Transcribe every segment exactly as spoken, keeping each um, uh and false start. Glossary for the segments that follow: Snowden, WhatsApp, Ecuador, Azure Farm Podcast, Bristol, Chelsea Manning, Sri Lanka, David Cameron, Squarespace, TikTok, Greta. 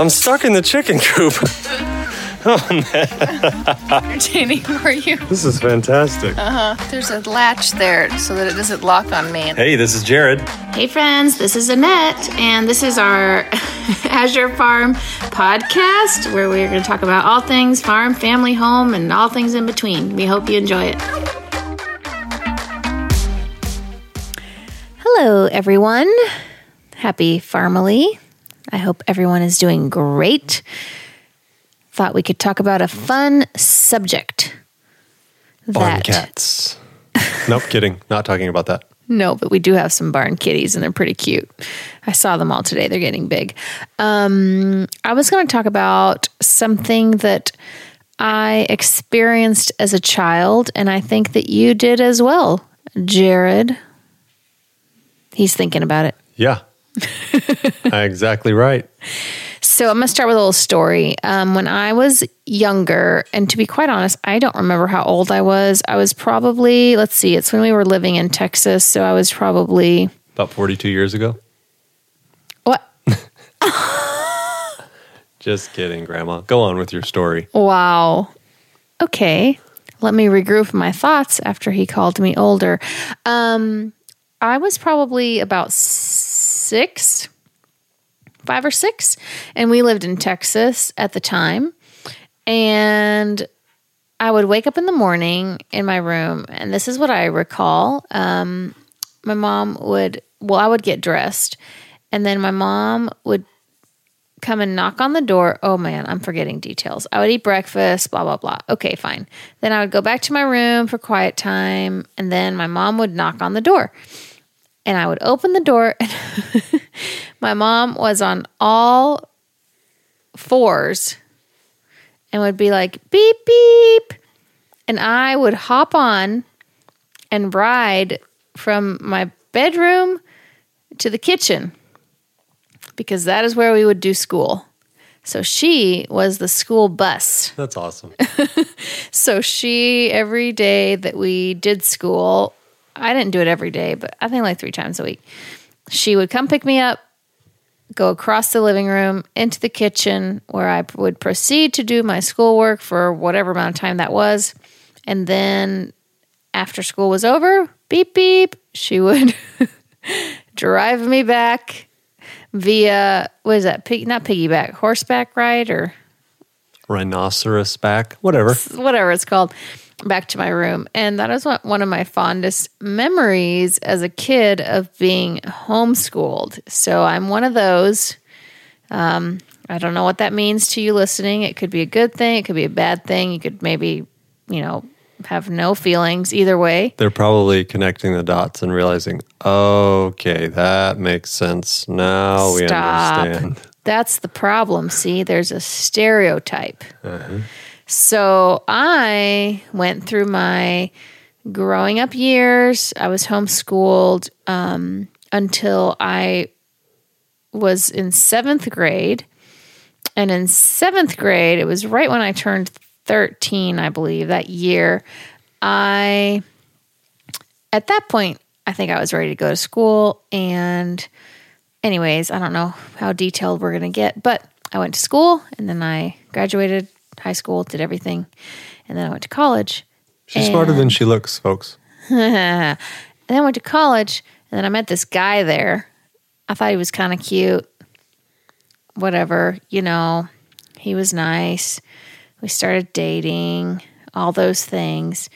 I'm stuck in the chicken coop. Oh, man. Entertaining for you. This is fantastic. Uh-huh. There's a latch there so that it doesn't lock on me. Hey, this is Jared. Hey, friends. This is Annette, and this is our Azure Farm Podcast, where we're going to talk about all things farm, family, home, and all things in between. We hope you enjoy it. Hello, everyone. Happy Farmily. I hope everyone is doing great. Thought we could talk about a fun subject. Barn cats. Nope, kidding. Not talking about that. No, but we do have some barn kitties, and they're pretty cute. I saw them all today. They're getting big. Um, I was going to talk about something that I experienced as a child, and I think that you did as well, Jared. He's thinking about it. Yeah. Exactly right. So I'm going to start with a little story. Um, when I was younger, and to be quite honest, I don't remember how old I was. I was probably, let's see, it's when we were living in Texas. So I was probably... About forty-two years ago? What? Just kidding, Grandma. Go on with your story. Wow. Okay. Let me regroup my thoughts after he called me older. Um, I was probably about six... five or six, and we lived in Texas at the time, and I would wake up in the morning in my room, and this is what I recall. Um, my mom would, well, I would get dressed, and then my mom would come and knock on the door. Oh, man, I'm forgetting details. I would eat breakfast, blah, blah, blah. Okay, fine. Then I would go back to my room for quiet time, and then my mom would knock on the door. And I would open the door. My mom was on all fours and would be like, beep, beep. And I would hop on and ride from my bedroom to the kitchen because that is where we would do school. So she was the school bus. That's awesome. So she, every day that we did school, I didn't do it every day, but I think like three times a week. She would come pick me up, go across the living room into the kitchen where I would proceed to do my schoolwork for whatever amount of time that was. And then after school was over, beep, beep, she would drive me back via, what is that? Pig, not piggyback, horseback ride or? Rhinoceros back, whatever. Whatever it's called. Back to my room. And that is one of my fondest memories as a kid of being homeschooled. So I'm one of those. Um, I don't know what that means to you listening. It could be a good thing. It could be a bad thing. You could maybe, you know, have no feelings either way. They're probably connecting the dots and realizing, okay, that makes sense. Now we Stop. understand. That's the problem. See, there's a stereotype. Uh-huh. So I went through my growing up years. I was homeschooled um, until I was in seventh grade. And in seventh grade, it was right when I turned thirteen, I believe, that year. I, at that point, I think I was ready to go to school. And anyways, I don't know how detailed we're going to get, but I went to school and then I graduated high school, did everything, and then I went to college. She's and, smarter than she looks, folks. And then I went to college, and then I met this guy there. I thought he was kind of cute. Whatever, you know, he was nice. We started dating, all those things.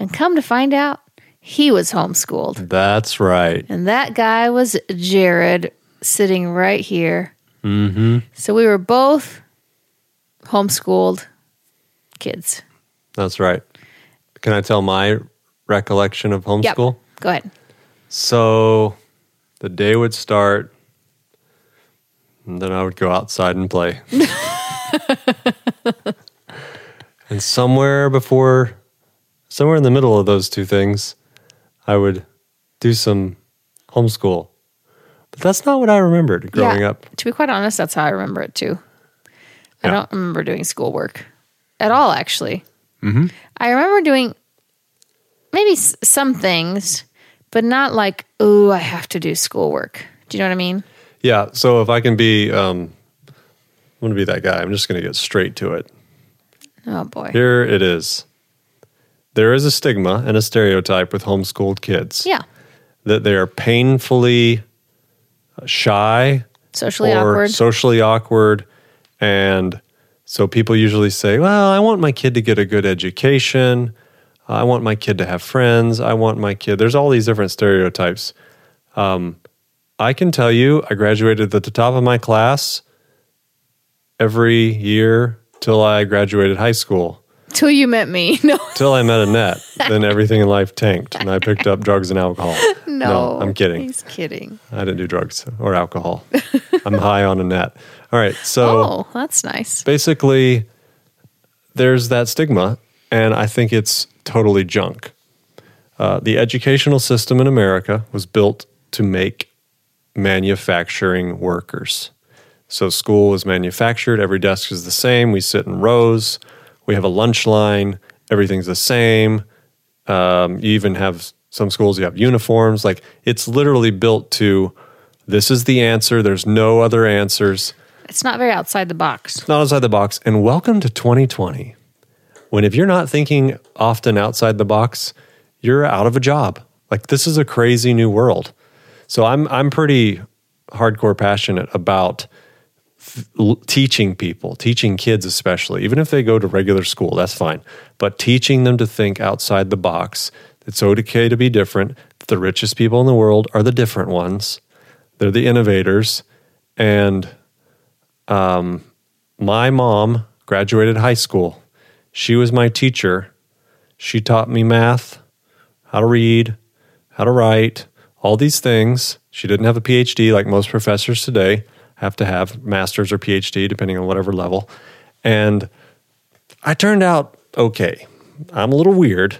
And come to find out, he was homeschooled. That's right. And that guy was Jared, sitting right here. Mm-hmm. So we were both homeschooled kids. That's right. Can I tell my recollection of homeschool? Yep. Go ahead. So the day would start, and then I would go outside and play. And somewhere before, somewhere in the middle of those two things, I would do some homeschool. But that's not what I remembered growing yeah, up. To be quite honest, that's how I remember it too. I yeah. don't remember doing schoolwork at all, actually. Mm-hmm. I remember doing maybe s- some things, but not like, oh, I have to do schoolwork. Do you know what I mean? Yeah. So if I can be um, I'm going to be that guy. I'm just going to get straight to it. Oh, boy. Here it is. There is a stigma and a stereotype with homeschooled kids. Yeah. That they are painfully shy. Socially or awkward. Socially awkward. And so people usually say, well, I want my kid to get a good education. I want my kid to have friends. I want my kid. There's all these different stereotypes. Um, I can tell you, I graduated at the top of my class every year till I graduated high school. Till you met me. No. Till I met Annette. Then everything in life tanked and I picked up drugs and alcohol. No, no, I'm kidding. He's kidding. I didn't do drugs or alcohol. I'm high on Annette. All right. So, oh, that's nice. Basically, there's that stigma, and I think it's totally junk. Uh, the educational system in America was built to make manufacturing workers. So school is manufactured. Every desk is the same. We sit in rows. We have a lunch line. Everything's the same. Um, you even have some schools, you have uniforms. Like, it's literally built to, this is the answer. There's no other answers. It's not very outside the box. It's not outside the box. And welcome to twenty twenty, when if you're not thinking often outside the box, you're out of a job. Like, this is a crazy new world. So I'm I'm pretty hardcore passionate about teaching people, teaching kids especially, even if they go to regular school, that's fine. But teaching them to think outside the box. It's okay to be different. The richest people in the world are the different ones. They're the innovators. And um, my mom graduated high school. She was my teacher. She taught me math, how to read, how to write, all these things. She didn't have a P H D like most professors today have to have, master's or P H D, depending on whatever level. And I turned out okay. I'm a little weird,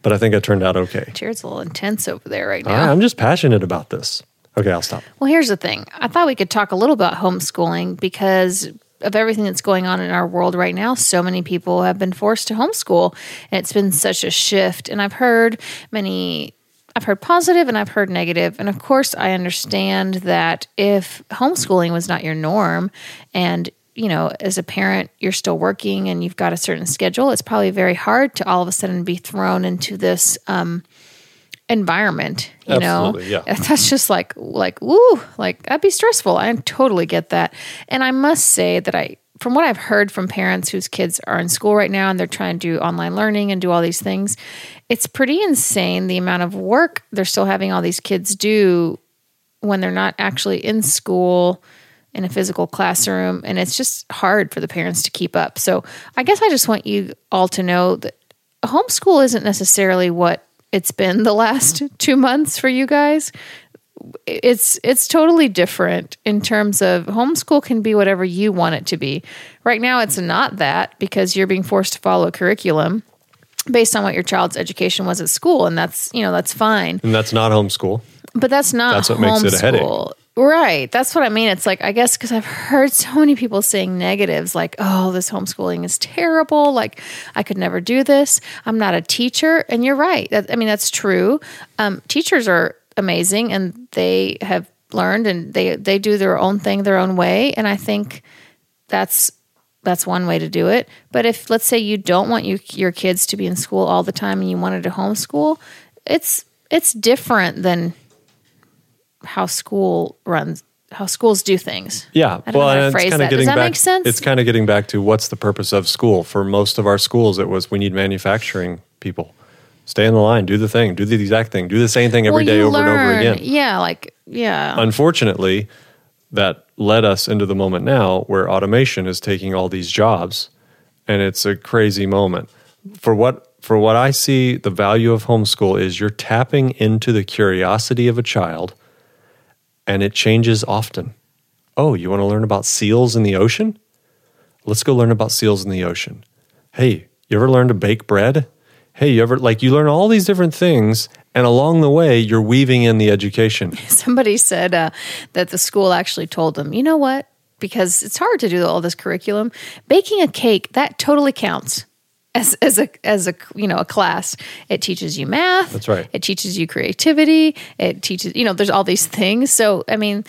but I think I turned out okay. Cheers, a little intense over there right now. I'm just passionate about this. Okay, I'll stop. Well, here's the thing. I thought we could talk a little about homeschooling because of everything that's going on in our world right now. So many people have been forced to homeschool, and it's been such a shift. And I've heard many... I've heard positive and I've heard negative. And of course, I understand that if homeschooling was not your norm and, you know, as a parent, you're still working and you've got a certain schedule, it's probably very hard to all of a sudden be thrown into this um, environment, you Absolutely, know? Yeah. That's just like, like, woo, like that'd be stressful. I totally get that. And I must say that I, from what I've heard from parents whose kids are in school right now and they're trying to do online learning and do all these things, it's pretty insane the amount of work they're still having all these kids do when they're not actually in school in a physical classroom. And it's just hard for the parents to keep up. So I guess I just want you all to know that homeschool isn't necessarily what it's been the last two months for you guys. It's it's totally different in terms of homeschool can be whatever you want it to be. Right now, it's not that because you're being forced to follow a curriculum based on what your child's education was at school, and that's you know that's fine. And that's not homeschool. But that's not that's what homeschool. Makes it a headache. Right. That's what I mean. It's like, I guess, because I've heard so many people saying negatives, like, oh, this homeschooling is terrible. Like, I could never do this. I'm not a teacher. And you're right. That, I mean, that's true. Um, teachers are amazing, and they have learned, and they they do their own thing their own way, and I think that's that's one way to do it. But if, let's say, you don't want you, your kids to be in school all the time and you wanted to homeschool, it's it's different than how school runs how schools do things. Yeah. I don't well, know how to and phrase it's kind of that. Getting Does that back, make sense? It's kind of getting back to what's the purpose of school. For most of our schools, it was we need manufacturing people. Stay in the line, do the thing, do the exact thing, do the same thing every well, day over learn. and over again. Yeah, like, yeah. Unfortunately, that led us into the moment now where automation is taking all these jobs, and it's a crazy moment. For what, for what I see, the value of homeschool is you're tapping into the curiosity of a child, and it changes often. Oh, you want to learn about seals in the ocean? Let's go learn about seals in the ocean. Hey, you ever learn to bake bread? Hey, you ever, like, you learn all these different things, and along the way, you're weaving in the education. Somebody said uh, that the school actually told them, you know what, because it's hard to do all this curriculum, baking a cake, that totally counts as as a, as a you know, a class. It teaches you math. That's right. It teaches you creativity. It teaches, you know, there's all these things. So, I mean,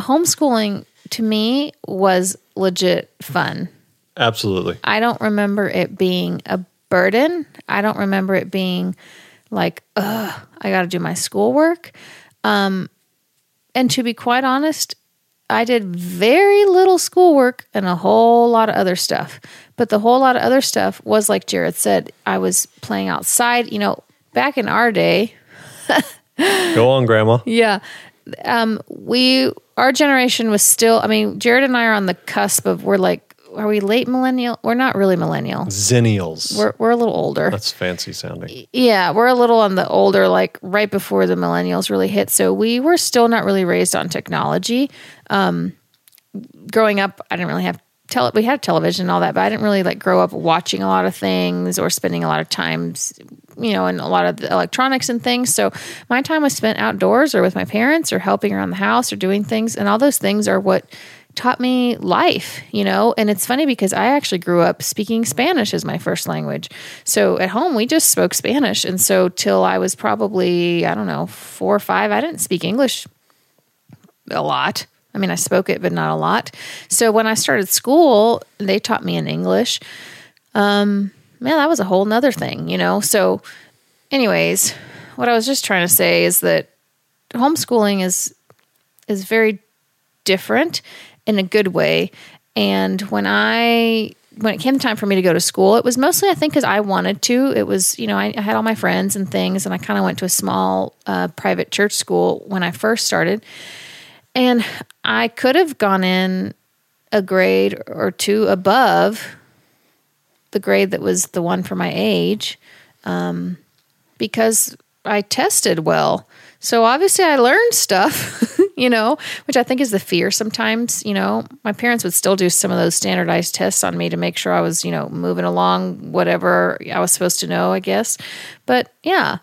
homeschooling to me was legit fun. Absolutely. I don't remember it being a burden. I don't remember it being like, ugh, I got to do my schoolwork. Um, and to be quite honest, I did very little schoolwork and a whole lot of other stuff. But the whole lot of other stuff was, like Jared said, I was playing outside. You know, back in our day. Go on, Grandma. Yeah. Um, we, our generation was still, I mean, Jared and I are on the cusp of, we're like, are we late millennial? We're not really millennial. Zennials. We're we're a little older. That's fancy sounding. Yeah, we're a little on the older, like right before the millennials really hit. So we were still not really raised on technology. Um, growing up, I didn't really have tele. We had television and all that, but I didn't really like grow up watching a lot of things or spending a lot of time, you know, in a lot of the electronics and things. So my time was spent outdoors or with my parents or helping around the house or doing things, and all those things are what taught me life, you know. And it's funny because I actually grew up speaking Spanish as my first language. So at home, we just spoke Spanish. And so till I was probably, I don't know, four or five, I didn't speak English a lot. I mean, I spoke it, but not a lot. So when I started school, they taught me in English. Um, man, that was a whole nother thing, you know. So anyways, what I was just trying to say is that homeschooling is is very different in a good way. And when I, when it came time for me to go to school, it was mostly, I think, because I wanted to. It was, you know, I, I had all my friends and things, and I kind of went to a small uh, private church school when I first started. And I could have gone in a grade or two above the grade that was the one for my age, um, because I tested well. So obviously I learned stuff, you know, which I think is the fear sometimes, you know. My parents would still do some of those standardized tests on me to make sure I was, you know, moving along whatever I was supposed to know, I guess. But yeah,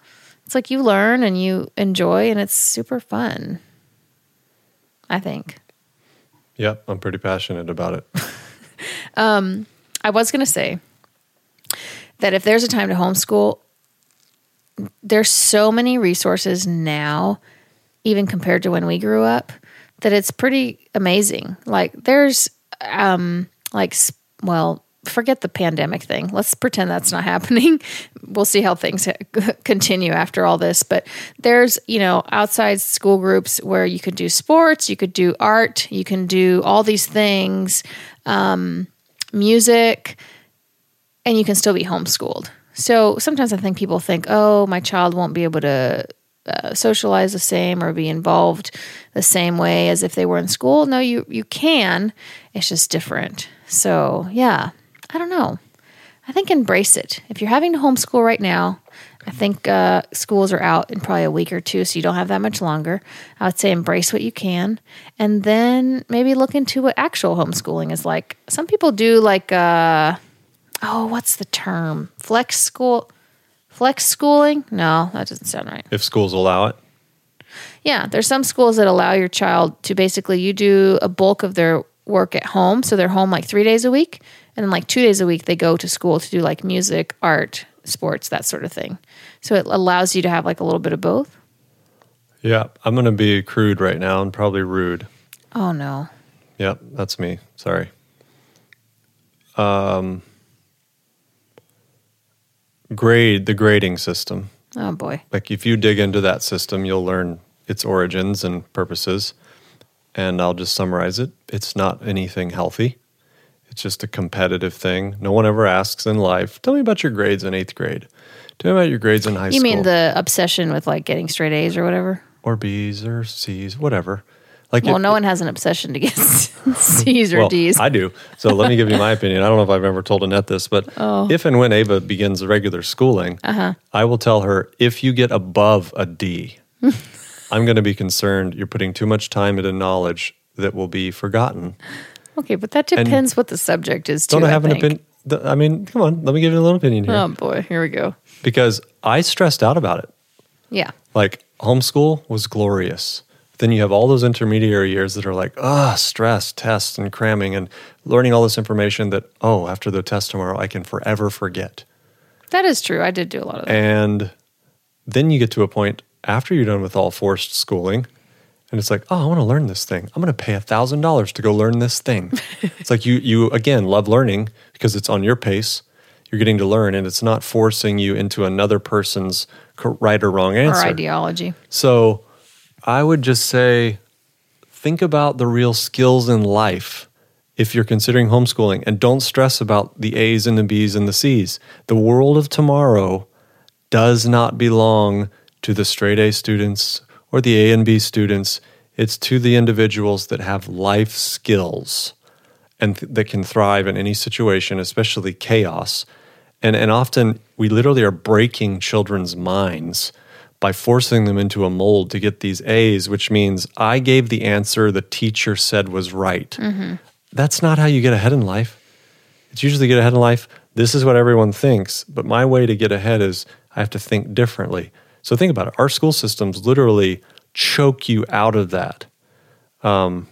it's like you learn and you enjoy and it's super fun, I think. Yep, I'm pretty passionate about it. um, I was going to say that if there's a time to homeschool, there's so many resources now, even compared to when we grew up, that it's pretty amazing. Like there's, um, like, well, forget the pandemic thing. Let's pretend that's not happening. We'll see how things continue after all this. But there's, you know, outside school groups where you could do sports, you could do art, you can do all these things, um, music, and you can still be homeschooled. So sometimes I think people think, oh, my child won't be able to uh, socialize the same or be involved the same way as if they were in school. No, you you can. It's just different. So, yeah, I don't know. I think embrace it. If you're having to homeschool right now, I think uh, schools are out in probably a week or two, so you don't have that much longer. I would say embrace what you can, and then maybe look into what actual homeschooling is like. Some people do like... Uh, Oh, what's the term? Flex school? Flex schooling? No, that doesn't sound right. If schools allow it? Yeah, there's some schools that allow your child to basically, you do a bulk of their work at home. So they're home like three days a week. And then like two days a week, they go to school to do like music, art, sports, that sort of thing. So it allows you to have like a little bit of both. Yeah, I'm going to be crude right now and probably rude. Oh, no. Yeah, that's me. Sorry. Um... Grade, the grading system. Oh, boy. Like, if you dig into that system, you'll learn its origins and purposes. And I'll just summarize it. It's not anything healthy. It's just a competitive thing. No one ever asks in life, tell me about your grades in eighth grade. Tell me about your grades in high school. You mean the obsession with, like, getting straight A's or whatever? Or B's or C's, whatever. Like well, it, no one has an obsession to get C's or well, D's. I do. So let me give you my opinion. I don't know if I've ever told Annette this, but oh. if and when Ava begins regular schooling, uh-huh. I will tell her, if you get above a D, I'm going to be concerned you're putting too much time into knowledge that will be forgotten. Okay, but that depends and what the subject is, too, don't I have I an opinion? I mean, come on. Let me give you a little opinion here. Oh, boy. Here we go. Because I stressed out about it. Yeah. Like, homeschool was glorious. Then you have all those intermediary years that are like, ah, oh, stress, tests, and cramming, and learning all this information that, oh, after the test tomorrow, I can forever forget. That is true. I did do a lot of that. And then you get to a point after you're done with all forced schooling And it's like, oh, I want to learn this thing. I'm going to pay one thousand dollars to go learn this thing. It's like you, you again, love learning because it's on your pace. You're getting to learn, and it's not forcing you into another person's right or wrong answer. Or ideology. So I would just say, think about the real skills in life if you're considering homeschooling, and don't stress about the A's and the B's and the C's. The world of tomorrow does not belong to the straight A students or the A and B students. It's to the individuals that have life skills and th- that can thrive in any situation, especially chaos. And, and often we literally are breaking children's minds by forcing them into a mold to get these A's, which means I gave the answer the teacher said was right. Mm-hmm. That's not how you get ahead in life. It's usually get ahead in life, this is what everyone thinks, but my way to get ahead is I have to think differently. So think about it. Our school systems literally choke you out of that. Um,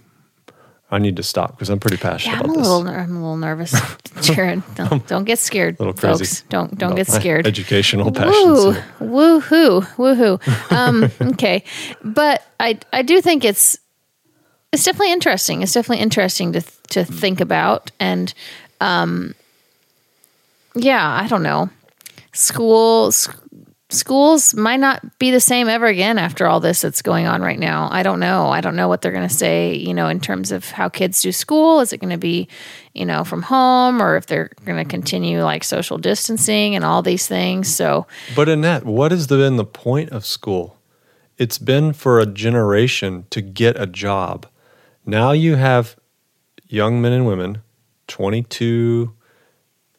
I need to stop because I'm pretty passionate yeah, I'm about a this. Little, I'm a little nervous, Jared. Don't, don't get scared, little crazy folks. Don't don't get scared. Educational passions. Woo, woo-hoo, woo-hoo. Um, okay. But I I do think it's it's definitely interesting. It's definitely interesting to to think about. And um, yeah, I don't know. School, sc- schools might not be the same ever again after all this that's going on right now. I don't know. I don't know what they're going to say, you know, in terms of how kids do school. Is it going to be, you know, from home, or if they're going to continue like social distancing and all these things? So, but Annette, what has been the point of school? It's been for a generation to get a job. Now you have young men and women, twenty-two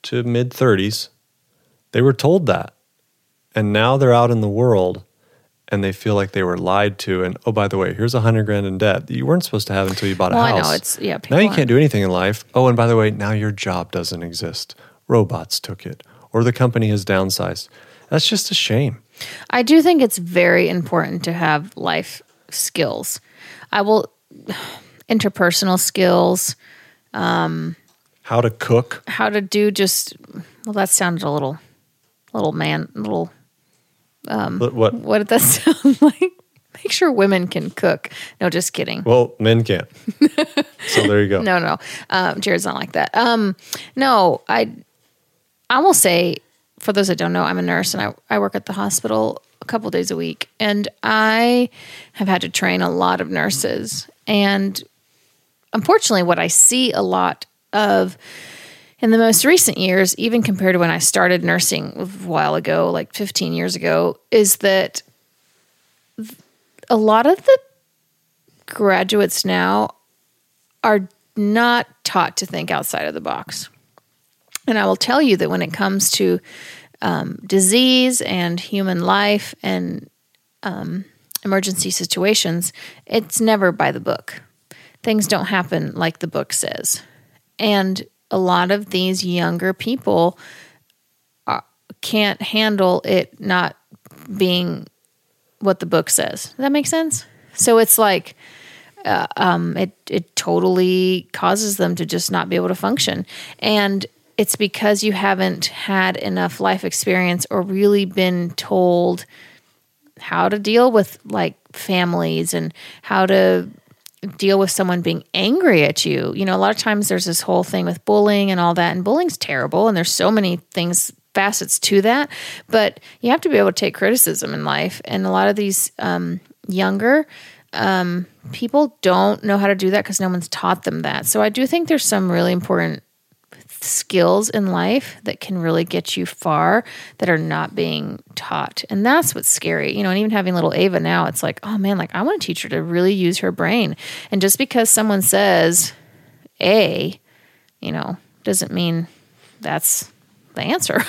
to mid thirties. They were told that. And now they're out in the world, and they feel like they were lied to. And oh, by the way, here's a hundred grand in debt that you weren't supposed to have until you bought a well, house. I know, it's, yeah, now you aren't. Can't do anything in life. Oh, and by the way, now your job doesn't exist. Robots took it, or the company has downsized. That's just a shame. I do think it's very important to have life skills. I will interpersonal skills. Um, how to cook. How to do just. Well, that sounded a little, little man, little. Um, what? What did that sound like? Make sure women can cook. No, just kidding. Well, men can't. So there you go. No, no, um, Jared's not like that. Um, no, I, I will say, for those that don't know, I'm a nurse and I, I work at the hospital a couple days a week, and I have had to train a lot of nurses. And unfortunately, what I see a lot of in the most recent years, even compared to when I started nursing a while ago, like fifteen years ago, is that a lot of the graduates now are not taught to think outside of the box. And I will tell you that when it comes to um, disease and human life and um, emergency situations, it's never by the book. Things don't happen like the book says. And a lot of these younger people are, can't handle it not being what the book says. Does that make sense? So it's like uh, um, it it totally causes them to just not be able to function. And it's because you haven't had enough life experience or really been told how to deal with like families and how to deal with someone being angry at you. You know, a lot of times there's this whole thing with bullying and all that, and bullying's terrible, and there's so many things, facets to that, but you have to be able to take criticism in life. And a lot of these um, younger um, people don't know how to do that because no one's taught them that. So I do think there's some really important skills in life that can really get you far that are not being taught. And that's what's scary. You know, and even having little Ava now, it's like, oh man, like I want to teach her to really use her brain. And just because someone says A, you know, doesn't mean that's the answer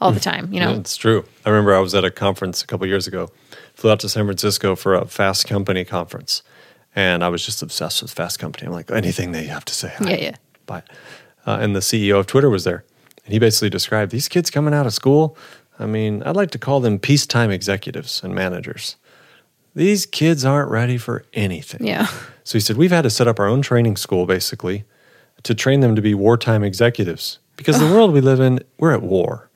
all the time, you know? Yeah, it's true. I remember I was at a conference a couple years ago, flew out to San Francisco for a Fast Company conference. And I was just obsessed with Fast Company. I'm like, anything they have to say, I yeah, yeah. buy it. Uh, and the C E O of Twitter was there. And he basically described these kids coming out of school. I mean, I'd like to call them peacetime executives and managers. These kids aren't ready for anything. Yeah. So he said, we've had to set up our own training school, basically, to train them to be wartime executives. Because the world we live in, we're at war.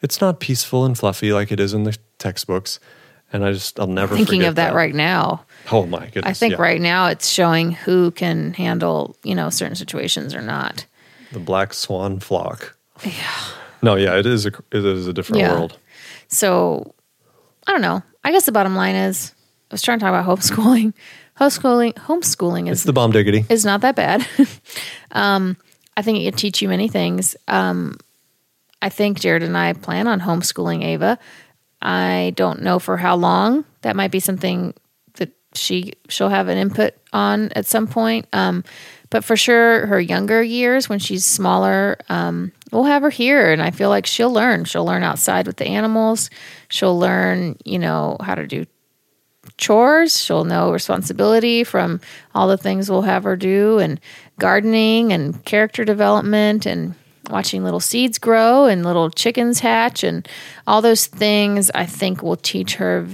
It's not peaceful and fluffy like it is in the textbooks. And I just, I'll never thinking forget of that, that right now. Oh my goodness. I think yeah. right now it's showing who can handle, you know, certain situations or not. The black swan flock. Yeah. No, yeah, it is a, it is a different yeah. world. So, I don't know. I guess the bottom line is, I was trying to talk about homeschooling. Homeschooling, homeschooling is it's the bomb diggity. It's not that bad. um, I think it can teach you many things. Um, I think Jared and I plan on homeschooling Ava. I don't know for how long. That might be something that she she'll have an input on at some point. Um, but for sure, her younger years, when she's smaller, um, we'll have her here, and I feel like she'll learn. She'll learn outside with the animals. She'll learn, you know, how to do chores. She'll know responsibility from all the things we'll have her do, and gardening and character development and watching little seeds grow and little chickens hatch and all those things. I think will teach her,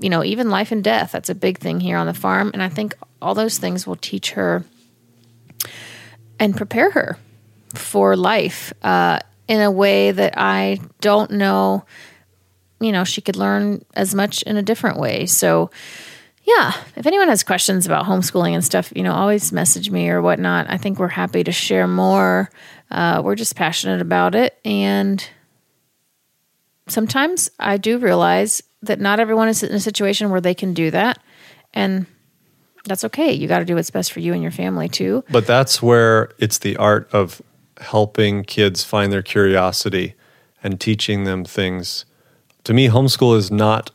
you know, even life and death. That's a big thing here on the farm. And I think all those things will teach her and prepare her for life uh, in a way that I don't know. You know, she could learn as much in a different way. So, yeah, if anyone has questions about homeschooling and stuff, you know, always message me or whatnot. I think we're happy to share more. Uh, we're just passionate about it. And sometimes I do realize that not everyone is in a situation where they can do that. And that's okay. You got to do what's best for you and your family too. But that's where it's the art of helping kids find their curiosity and teaching them things. To me, homeschool is not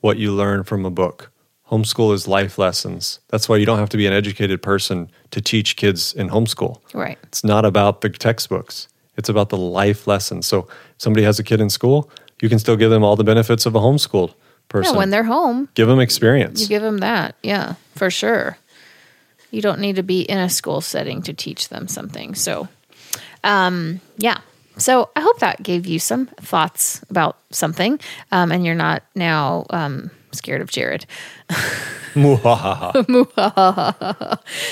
what you learn from a book. Homeschool is life lessons. That's why you don't have to be an educated person to teach kids in homeschool. Right. It's not about the textbooks. It's about the life lessons. So if somebody has a kid in school, you can still give them all the benefits of a homeschooled person. Yeah, when they're home. Give them experience. You give them that, yeah, for sure. You don't need to be in a school setting to teach them something. So, um, yeah. So I hope that gave you some thoughts about something, um, and you're not now um, scared of Jared.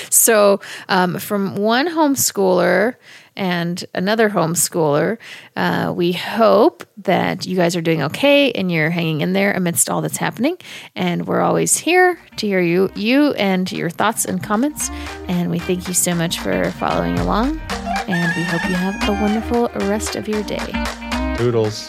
So um, from one homeschooler and another homeschooler, uh, we hope that you guys are doing okay and you're hanging in there amidst all that's happening. And we're always here to hear you, you and your thoughts and comments. And we thank you so much for following along. And we hope you have a wonderful rest of your day. Toodles.